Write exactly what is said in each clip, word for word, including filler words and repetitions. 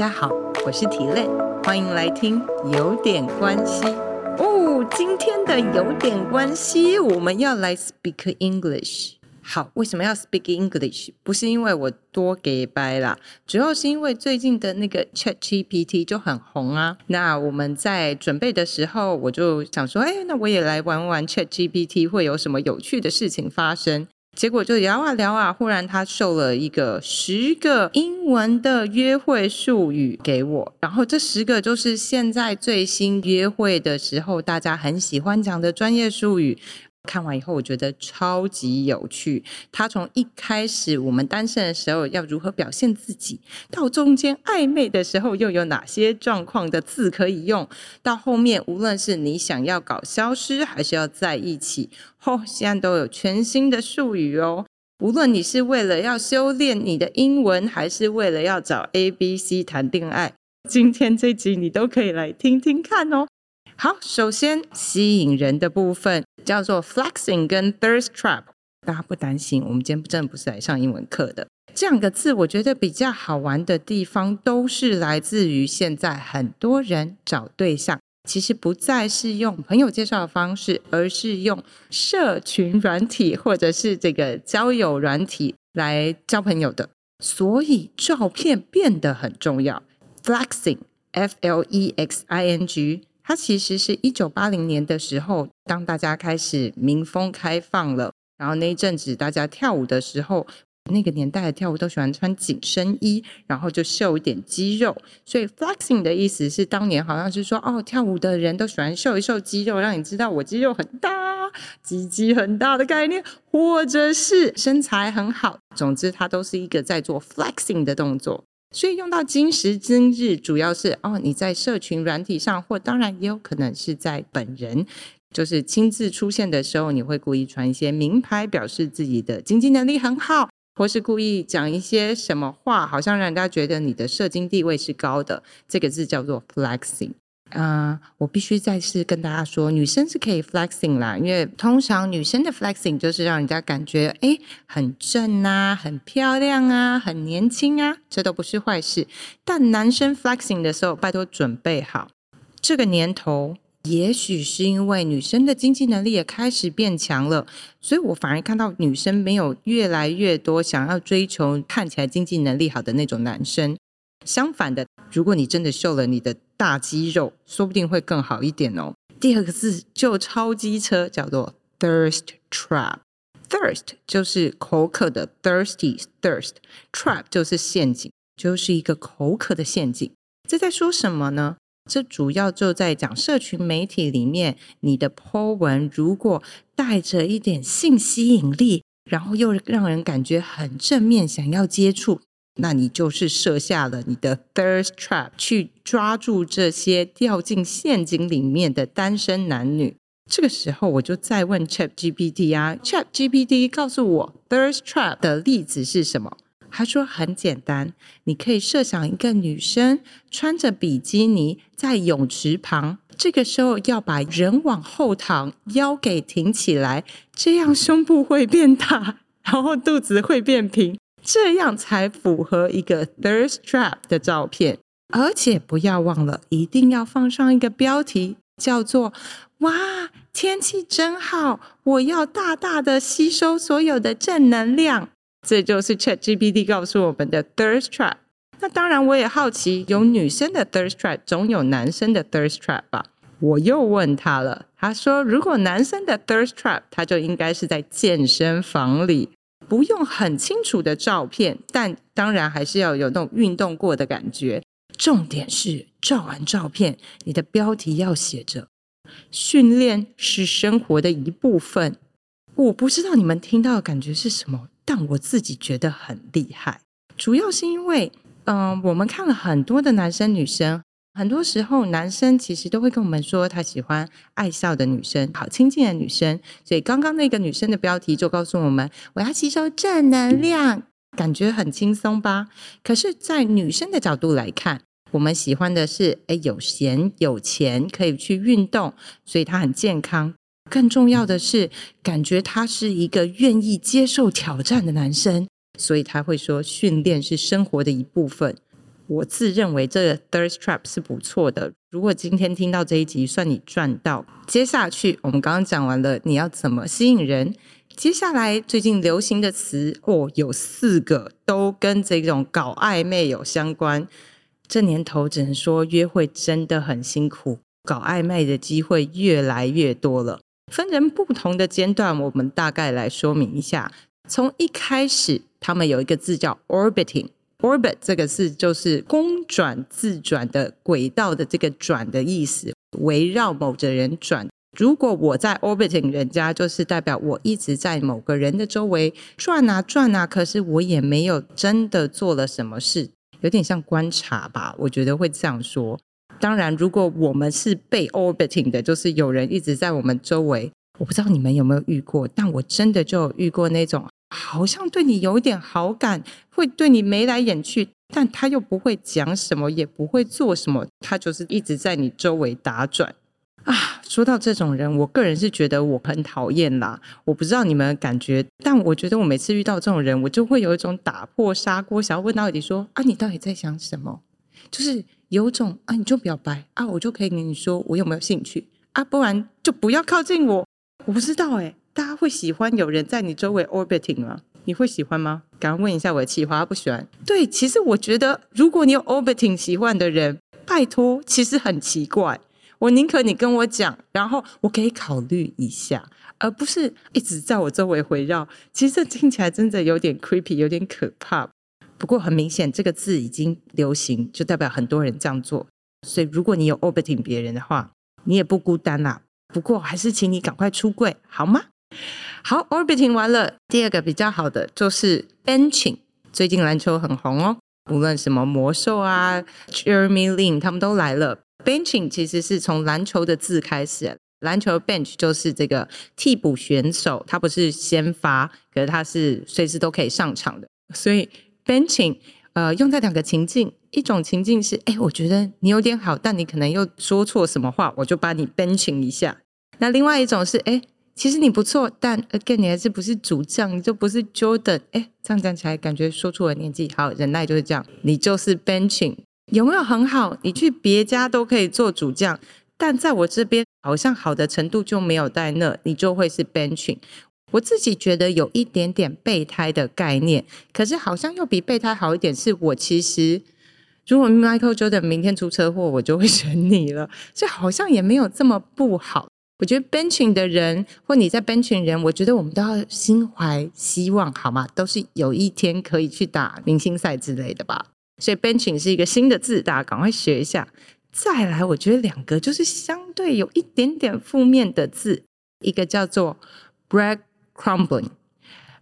家好，我是体类，欢迎来听有点关系哦。今天的有点关系，我们要来 speak English。好，为什么要 speak English？ 不是因为我多给掰啦，主要是因为最近的那个 ChatGPT 就很红啊。那我们在准备的时候，我就想说，哎，那我也来玩玩 ChatGPT 会有什么有趣的事情发生。结果就聊啊聊啊，忽然他秀了一个十个英文的约会术语给我，然后这十个就是现在最新约会的时候大家很喜欢讲的专业术语。看完以后我觉得超级有趣，他从一开始我们单身的时候要如何表现自己，到中间暧昧的时候又有哪些状况的字可以用，到后面无论是你想要搞消失还是要在一起，哦，现在都有全新的术语哦。无论你是为了要修炼你的英文，还是为了要找 A B C 谈恋爱，今天这集你都可以来听听看哦。好，首先吸引人的部分叫做 Flexing 跟 Thirst Trap。 大家不担心，我们今天真的不是来上英文课的。这两个字我觉得比较好玩的地方，都是来自于现在很多人找对象其实不再是用朋友介绍的方式，而是用社群软体或者是这个交友软体来交朋友的，所以照片变得很重要。 Flexing F L E X I N G，它其实是一九八零年的时候，当大家开始民风开放了，然后那一阵子大家跳舞的时候，那个年代的跳舞都喜欢穿紧身衣，然后就秀一点肌肉，所以 flexing 的意思是当年好像是说，哦，跳舞的人都喜欢秀一秀肌肉，让你知道我肌肉很大，鸡鸡很大的概念，或者是身材很好，总之它都是一个在做 flexing 的动作。所以用到今时今日，主要是哦，你在社群软体上，或当然也有可能是在本人，就是亲自出现的时候，你会故意穿一些名牌，表示自己的经济能力很好，或是故意讲一些什么话，好像让人家觉得你的社经地位是高的，这个字叫做 flexing。呃，我必须再次跟大家说，女生是可以 flexing 啦，因为通常女生的 flexing 就是让人家感觉，哎，很正啊，很漂亮啊，很年轻啊，这都不是坏事。但男生 flexing 的时候，拜托准备好，这个年头也许是因为女生的经济能力也开始变强了，所以我反而看到女生没有越来越多想要追求看起来经济能力好的那种男生。相反的，如果你真的秀了你的大肌肉，说不定会更好一点哦。第二个字就超机车，叫做 Thirst Trap。 Thirst 就是口渴的 thirsty thirst， Trap 就是陷阱，就是一个口渴的陷阱。这在说什么呢？这主要就在讲社群媒体里面，你的 po 文如果带着一点性吸引力，然后又让人感觉很正面，想要接触，那你就是设下了你的 thirst trap， 去抓住这些掉进陷阱里面的单身男女。这个时候我就再问 ChatGPT 啊 ChatGPT 告诉我 thirst trap 的例子是什么。他说很简单，你可以设想一个女生穿着比基尼在泳池旁，这个时候要把人往后躺，腰给挺起来，这样胸部会变大，然后肚子会变平，这样才符合一个 thirst trap 的照片。而且不要忘了，一定要放上一个标题，叫做哇，天气真好，我要大大的吸收所有的正能量。这就是 ChatGPT 告诉我们的 thirst trap。 那当然我也好奇，有女生的 thirst trap， 总有男生的 thirst trap 吧。我又问他了，他说如果男生的 thirst trap， 他就应该是在健身房里，不用很清楚的照片，但当然还是要有那种运动过的感觉。重点是照完照片，你的标题要写着训练是生活的一部分。我不知道你们听到的感觉是什么，但我自己觉得很厉害，主要是因为、呃、我们看了很多的男生女生，很多时候男生其实都会跟我们说他喜欢爱笑的女生，好亲近的女生，所以刚刚那个女生的标题就告诉我们我要吸收正能量，感觉很轻松吧。可是在女生的角度来看，我们喜欢的是诶有闲有钱，可以去运动，所以她很健康，更重要的是感觉他是一个愿意接受挑战的男生，所以他会说训练是生活的一部分。我自认为这个 Thirst Trap 是不错的，如果今天听到这一集算你赚到。接下去我们刚刚讲完了你要怎么吸引人，接下来最近流行的词哦，有四个都跟这种搞暧昧有相关。这年头只能说约会真的很辛苦，搞暧昧的机会越来越多了。分成不同的阶段，我们大概来说明一下。从一开始他们有一个字叫 Orbiting， Orbit 这个字就是公转自转的轨道的这个转的意思，围绕某个人转。如果我在 Orbiting 人家，就是代表我一直在某个人的周围转啊转啊，可是我也没有真的做了什么事，有点像观察吧，我觉得会这样说。当然如果我们是被 orbiting 的，就是有人一直在我们周围，我不知道你们有没有遇过，但我真的就有遇过那种好像对你有一点好感，会对你眉来眼去，但他又不会讲什么也不会做什么，他就是一直在你周围打转啊。说到这种人，我个人是觉得我很讨厌啦，我不知道你们的感觉，但我觉得我每次遇到这种人，我就会有一种打破砂锅想要问到底说啊，你到底在想什么，就是有种啊，你就表白啊，我就可以跟你说我有没有兴趣啊，不然就不要靠近我。我不知道哎、欸，大家会喜欢有人在你周围 orbiting 吗？你会喜欢吗？刚刚问一下我的企划，不喜欢。对，其实我觉得如果你有 orbiting 喜欢的人，拜托，其实很奇怪。我宁可你跟我讲，然后我可以考虑一下，而不是一直在我周围围绕。其实这听起来真的有点 creepy， 有点可怕。不过很明显这个字已经流行，就代表很多人这样做，所以如果你有 orbiting 别人的话，你也不孤单啦。不过还是请你赶快出柜好吗？好， orbiting 完了，第二个比较好的就是 benching。 最近篮球很红哦，无论什么魔兽啊 Jeremy Lin 他们都来了。 benching 其实是从篮球的字开始，篮球 bench 就是这个替补选手，他不是先发，可是他是随时都可以上场的，所以Benching、呃、用在两个情境，一种情境是哎，我觉得你有点好，但你可能又说错什么话，我就把你 benching 一下。那另外一种是哎，其实你不错，但 again 你还是不是主将，你就不是 Jordan。 哎，这样讲起来感觉说出了年纪，好，忍耐就是这样，你就是 benching。 有没有很好？你去别家都可以做主将，但在我这边好像好的程度就没有在那，你就会是 benching。我自己觉得有一点点备胎的概念，可是好像又比备胎好一点，是我其实如果 Michael Jordan 明天出车祸我就会选你了，所以好像也没有这么不好。我觉得 benching 的人或你在 benching 人，我觉得我们都要心怀希望好吗？都是有一天可以去打明星赛之类的吧，所以 benching 是一个新的字，大家赶快学一下。再来我觉得两个就是相对有一点点负面的字，一个叫做 bread crumbling。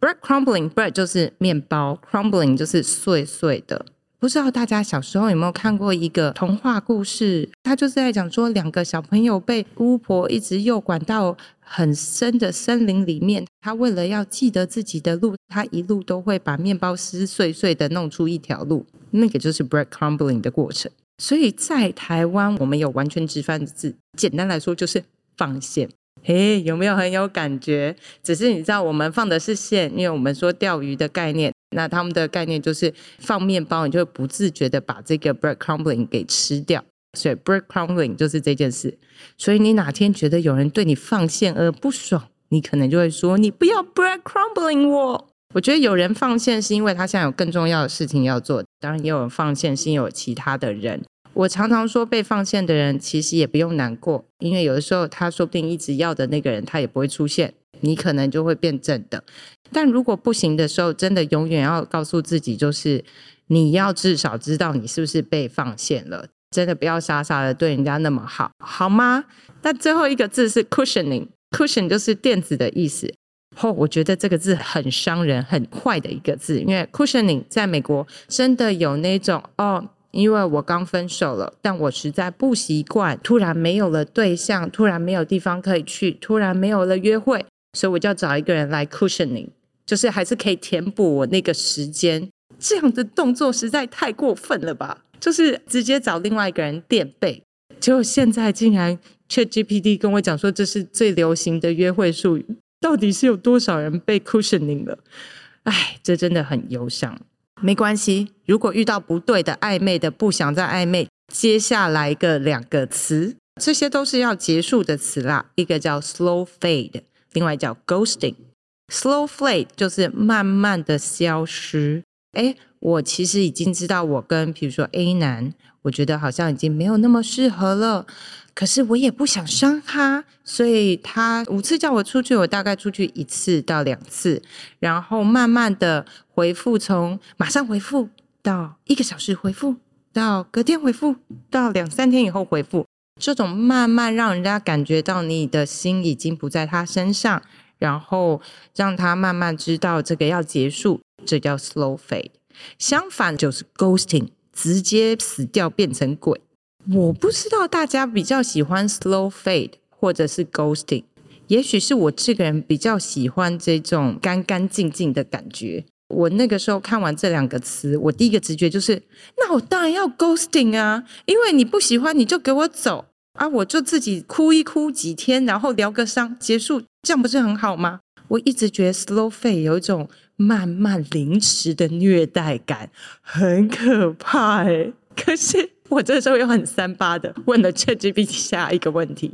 bread crumbling， bread 就是面包， crumbling 就是碎碎的。不知道大家小时候有没有看过一个童话故事，他就是在讲说两个小朋友被巫婆一直诱拐到很深的森林里面，他为了要记得自己的路，他一路都会把面包撕碎碎的弄出一条路，那个就是 bread crumbling 的过程。所以在台湾我们有完全直翻的字，简单来说就是放线。嘿、hey， 有没有很有感觉？只是你知道我们放的是线，因为我们说钓鱼的概念，那他们的概念就是放面包，你就会不自觉的把这个 bread crumbling 给吃掉，所以 bread crumbling 就是这件事。所以你哪天觉得有人对你放线而不爽，你可能就会说你不要 bread crumbling 我。我觉得有人放线是因为他现在有更重要的事情要做，当然也有人放线是因为有其他的人。我常常说被放线的人其实也不用难过，因为有的时候他说不定一直要的那个人他也不会出现，你可能就会变正的。但如果不行的时候，真的永远要告诉自己，就是你要至少知道你是不是被放线了，真的不要傻傻的对人家那么好好吗？那最后一个字是 cushioning， cushion 就是垫子的意思。哦，我觉得这个字很伤人很坏的一个字，因为 cushioning 在美国真的有那种哦，因为我刚分手了，但我实在不习惯，突然没有了对象，突然没有地方可以去，突然没有了约会，所以我就要找一个人来 cushioning， 就是还是可以填补我那个时间。这样的动作实在太过分了吧，就是直接找另外一个人垫背。结果现在竟然 ChatGPT 跟我讲说这是最流行的约会术语，到底是有多少人被 cushioning 了？哎，这真的很忧伤。没关系，如果遇到不对的暧昧的不想再暧昧，接下来个两个词，这些都是要结束的词啦，一个叫 slow fade， 另外叫 ghosting。 slow fade 就是慢慢的消失。诶，我其实已经知道我跟比如说 A 男，我觉得好像已经没有那么适合了，可是我也不想伤他，所以他五次叫我出去，我大概出去一次到两次，然后慢慢的回复，从马上回复到一个小时回复，到隔天回复，到两三天以后回复，这种慢慢让人家感觉到你的心已经不在他身上，然后让他慢慢知道这个要结束，这叫 slow fade。 相反就是 ghosting， 直接死掉变成鬼。我不知道大家比较喜欢 slow fade 或者是 ghosting， 也许是我这个人比较喜欢这种干干净净的感觉。我那个时候看完这两个词，我第一个直觉就是那我当然要 ghosting 啊，因为你不喜欢你就给我走啊，我就自己哭一哭几天，然后疗个伤结束，这样不是很好吗？我一直觉得 slow fade 有一种慢慢凌迟的虐待感，很可怕哎、欸。可是我这时候又很三八的问了 ChatGPT 下一个问题，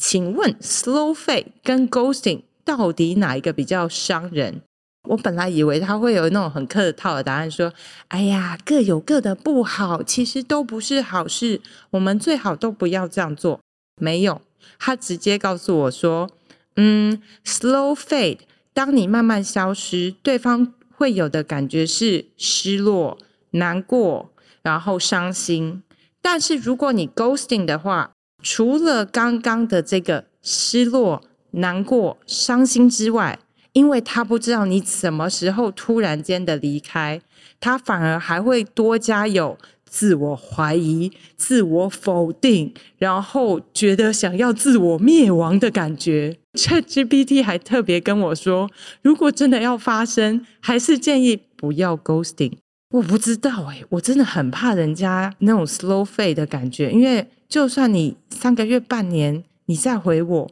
请问 slow fade 跟 ghosting 到底哪一个比较伤人？我本来以为他会有那种很客套的答案，说哎呀各有各的不好，其实都不是好事，我们最好都不要这样做。没有，他直接告诉我说嗯 slow fade 当你慢慢消失，对方会有的感觉是失落、难过，然后伤心。但是如果你 ghosting 的话，除了刚刚的这个失落、难过、伤心之外，因为他不知道你什么时候突然间的离开，他反而还会多加有自我怀疑、自我否定，然后觉得想要自我灭亡的感觉。 ChatGPT 还特别跟我说，如果真的要发生，还是建议不要 ghosting。 我不知道欸，我真的很怕人家那种 slow fade 的感觉，因为就算你三个月半年你再回我，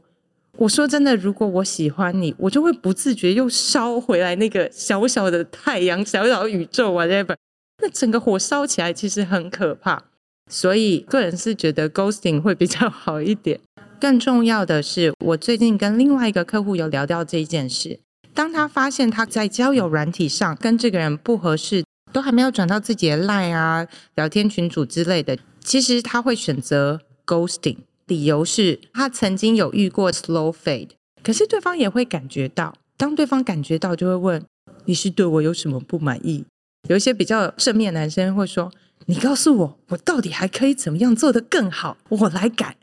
我说真的，如果我喜欢你，我就会不自觉又烧回来那个小小的太阳、小小的宇宙 whatever， 那整个火烧起来其实很可怕。所以个人是觉得 ghosting 会比较好一点。更重要的是，我最近跟另外一个客户有聊到这一件事，当他发现他在交友软体上跟这个人不合适，都还没有转到自己的 line 啊、聊天群组之类的，其实他会选择 ghosting，理由是他曾经有遇过 slow fade， 可是对方也会感觉到，当对方感觉到就会问你是对我有什么不满意。有一些比较正面的男生会说你告诉我我到底还可以怎么样做得更好，我来改。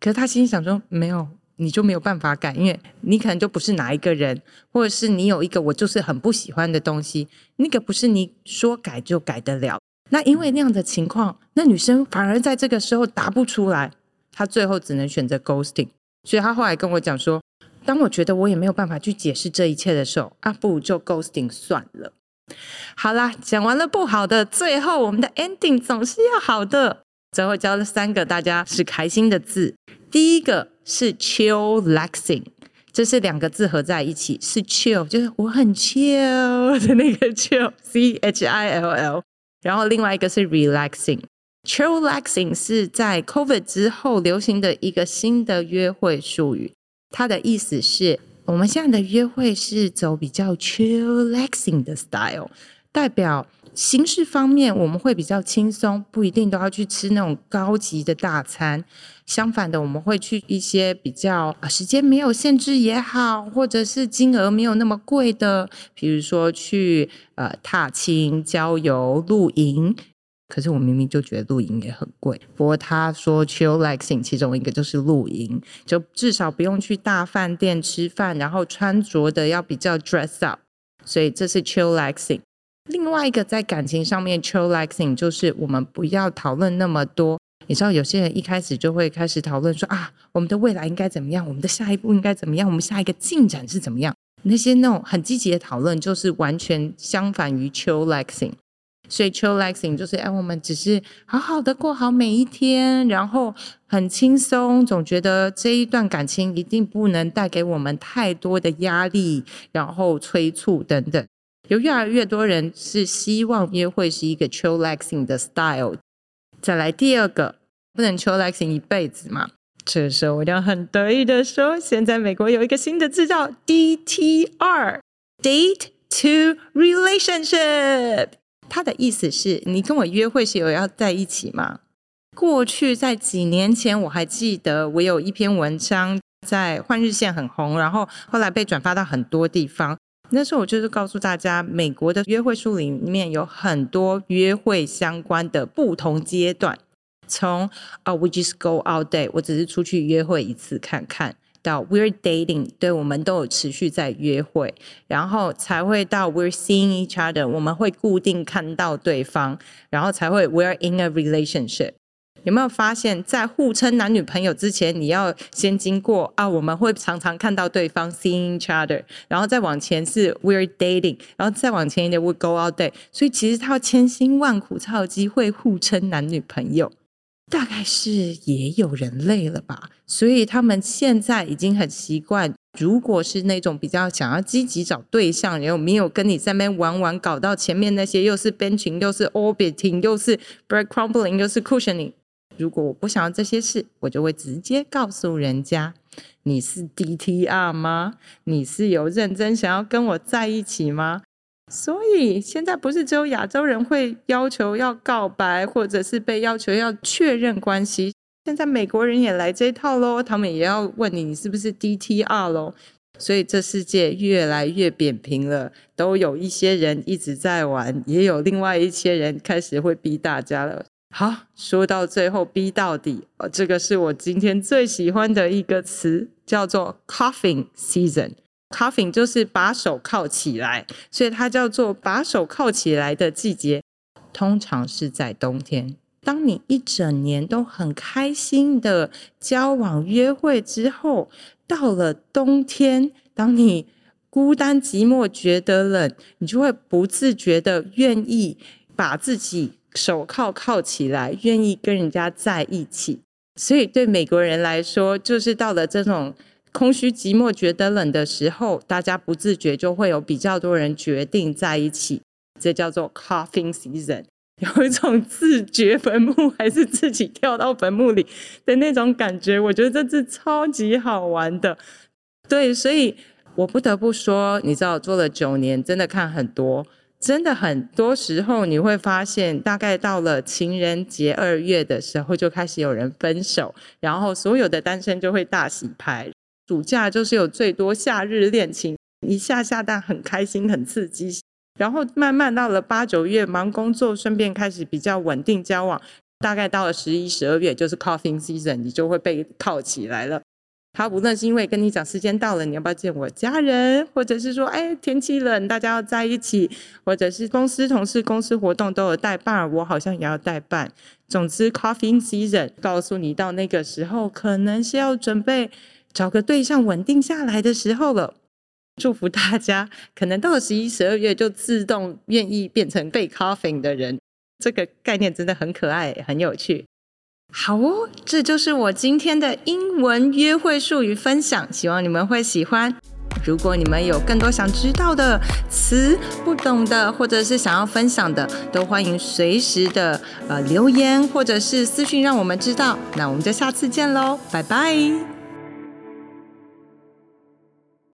可是他心里想说没有，你就没有办法改，因为你可能就不是哪一个人，或者是你有一个我就是很不喜欢的东西，那个不是你说改就改得了。那因为那样的情况，那女生反而在这个时候答不出来，他最后只能选择 ghosting。 所以他后来跟我讲说，当我觉得我也没有办法去解释这一切的时候啊，不如就 ghosting 算了。好啦，讲完了不好的，最后我们的 ending 总是要好的。最后教了三个大家是开心的字，第一个是 chillaxing， 这是两个字合在一起，是 chill 就是我很 chill 的那个 chill， C H I L L， 然后另外一个是 relaxing。Chillaxing 是在 COVID 之后流行的一个新的约会术语，它的意思是我们现在的约会是走比较 chillaxing 的 style， 代表形式方面我们会比较轻松，不一定都要去吃那种高级的大餐，相反的我们会去一些比较时间没有限制也好，或者是金额没有那么贵的，比如说去呃踏青、郊游、露营。可是我明明就觉得露营也很贵，不过他说 chillaxing 其中一个就是露营，就至少不用去大饭店吃饭，然后穿着的要比较 dress up， 所以这是 chillaxing。 另外一个在感情上面 chillaxing 就是我们不要讨论那么多，你知道有些人一开始就会开始讨论说啊，我们的未来应该怎么样，我们的下一步应该怎么样，我们下一个进展是怎么样，那些那种很积极的讨论就是完全相反于 chillaxing。所以 chillaxing 就是、哎、我们只是好好的过好每一天，然后很轻松，总觉得这一段感情一定不能带给我们太多的压力，然后催促等等。有越来越多人是希望约会是一个 chillaxing 的 style。 再来第二个，不能 chillaxing 一辈子嘛，这时候我要很得意的说，现在美国有一个新的字叫 D T R， Date to Relationship， 它的意思是你跟我约会是有要在一起吗？过去在几年前我还记得我有一篇文章在换日线很红，然后后来被转发到很多地方，那时候我就是告诉大家美国的约会书里面有很多约会相关的不同阶段，从、uh, We just go out date， 我只是出去约会一次看看，到 We're dating， 对，我们都有持续在约会，然后才会到 We're seeing each other， 我们会固定看到对方，然后才会 We're in a relationship。有没有发现在互称男女朋友之前，你要先经过啊，我们会常常看到对方 seeing each other， 然后再往前是 we're dating， 然后再往前一点 we'll go out date， 所以其实他要千辛万苦才有机会互称男女朋友，大概是也有人累了吧，所以他们现在已经很习惯，如果是那种比较想要积极找对象，然后没有跟你在那边玩玩，搞到前面那些又是 benching 又是 orbiting 又是 breadcrumbing 又是 cushioning，如果我不想要这些事，我就会直接告诉人家，你是 D T R 吗？你是有认真想要跟我在一起吗？所以现在不是只有亚洲人会要求要告白，或者是被要求要确认关系，现在美国人也来这一套咯，他们也要问你你是不是 D T R 咯，所以这世界越来越扁平了，都有一些人一直在玩，也有另外一些人开始会逼大家了。好，说到最后逼到底、哦、这个是我今天最喜欢的一个词，叫做 Cuffing Season。 Cuffing 就是把手铐起来，所以它叫做把手铐起来的季节，通常是在冬天。当你一整年都很开心的交往约会之后，到了冬天，当你孤单寂寞觉得冷，你就会不自觉的愿意把自己手铐铐起来，愿意跟人家在一起。所以对美国人来说，就是到了这种空虚寂寞觉得冷的时候，大家不自觉就会有比较多人决定在一起，这叫做 Cuffing Season， 有一种自掘坟墓还是自己跳到坟墓里的那种感觉，我觉得这是超级好玩的。对，所以我不得不说，你知道做了九年真的看很多，真的很多时候你会发现，大概到了情人节二月的时候就开始有人分手，然后所有的单身就会大洗牌。暑假就是有最多夏日恋情，一下下但很开心很刺激，然后慢慢到了八九月忙工作，顺便开始比较稳定交往，大概到了十一十二月就是 Cuffing Season， 你就会被铐起来了。他无论是因为跟你讲时间到了，你要不要见我家人，或者是说哎，天气冷大家要在一起，或者是公司同事公司活动都有代办，我好像也要代办。总之 Cuffing Season 告诉你到那个时候可能是要准备找个对象稳定下来的时候了。祝福大家可能到十一、十二月就自动愿意变成被 Cuffing 的人，这个概念真的很可爱很有趣。好哦，这就是我今天的英文约会术语分享，希望你们会喜欢。如果你们有更多想知道的词、不懂的，或者是想要分享的，都欢迎随时的、呃、留言或者是私讯让我们知道。那我们就下次见咯，拜拜。